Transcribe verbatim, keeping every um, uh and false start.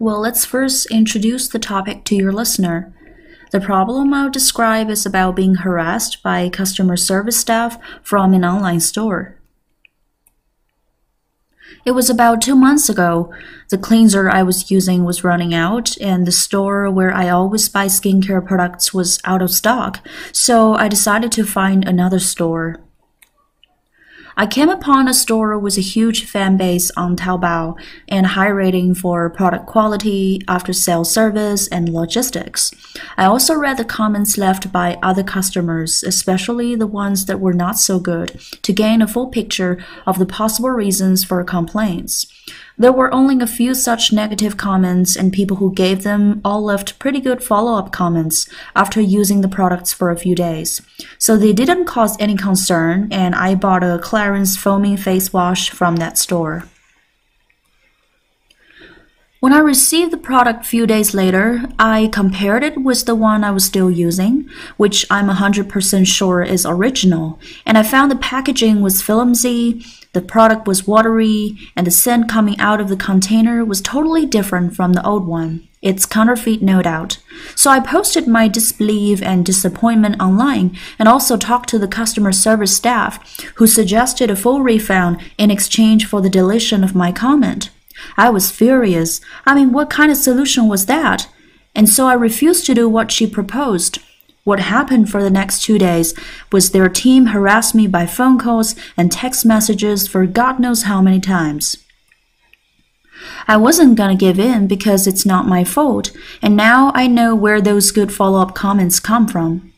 Well, let's first introduce the topic to your listener. The problem I'll describe is about being harassed by customer service staff from an online store. It was about two months ago. The cleanser I was using was running out, and the store where I always buy skincare products was out of stock, so I decided to find another store. I came upon a store with a huge fan base on Taobao and high rating for product quality, after-sales service, and logistics. I also read the comments left by other customers, especially the ones that were not so good, to gain a full picture of the possible reasons for complaints. There were only a few such negative comments, and people who gave them all left pretty good follow-up comments after using the products for a few days. So they didn't cause any concern, and I bought a Clarins foaming face wash from that store. When I received the product a few days later, I compared it with the one I was still using, which I'm one hundred percent sure is original, and I found the packaging was flimsy, the product was watery, and the scent coming out of the container was totally different from the old one. It's counterfeit, no doubt. So I posted my disbelief and disappointment online and also talked to the customer service staff, who suggested a full refund in exchange for the deletion of my comment. I was furious. I mean, what kind of solution was that? And so I refused to do what she proposed. What happened for the next two days was their team harassed me by phone calls and text messages for God knows how many times. I wasn't gonna give in because it's not my fault, and now I know where those good follow-up comments come from.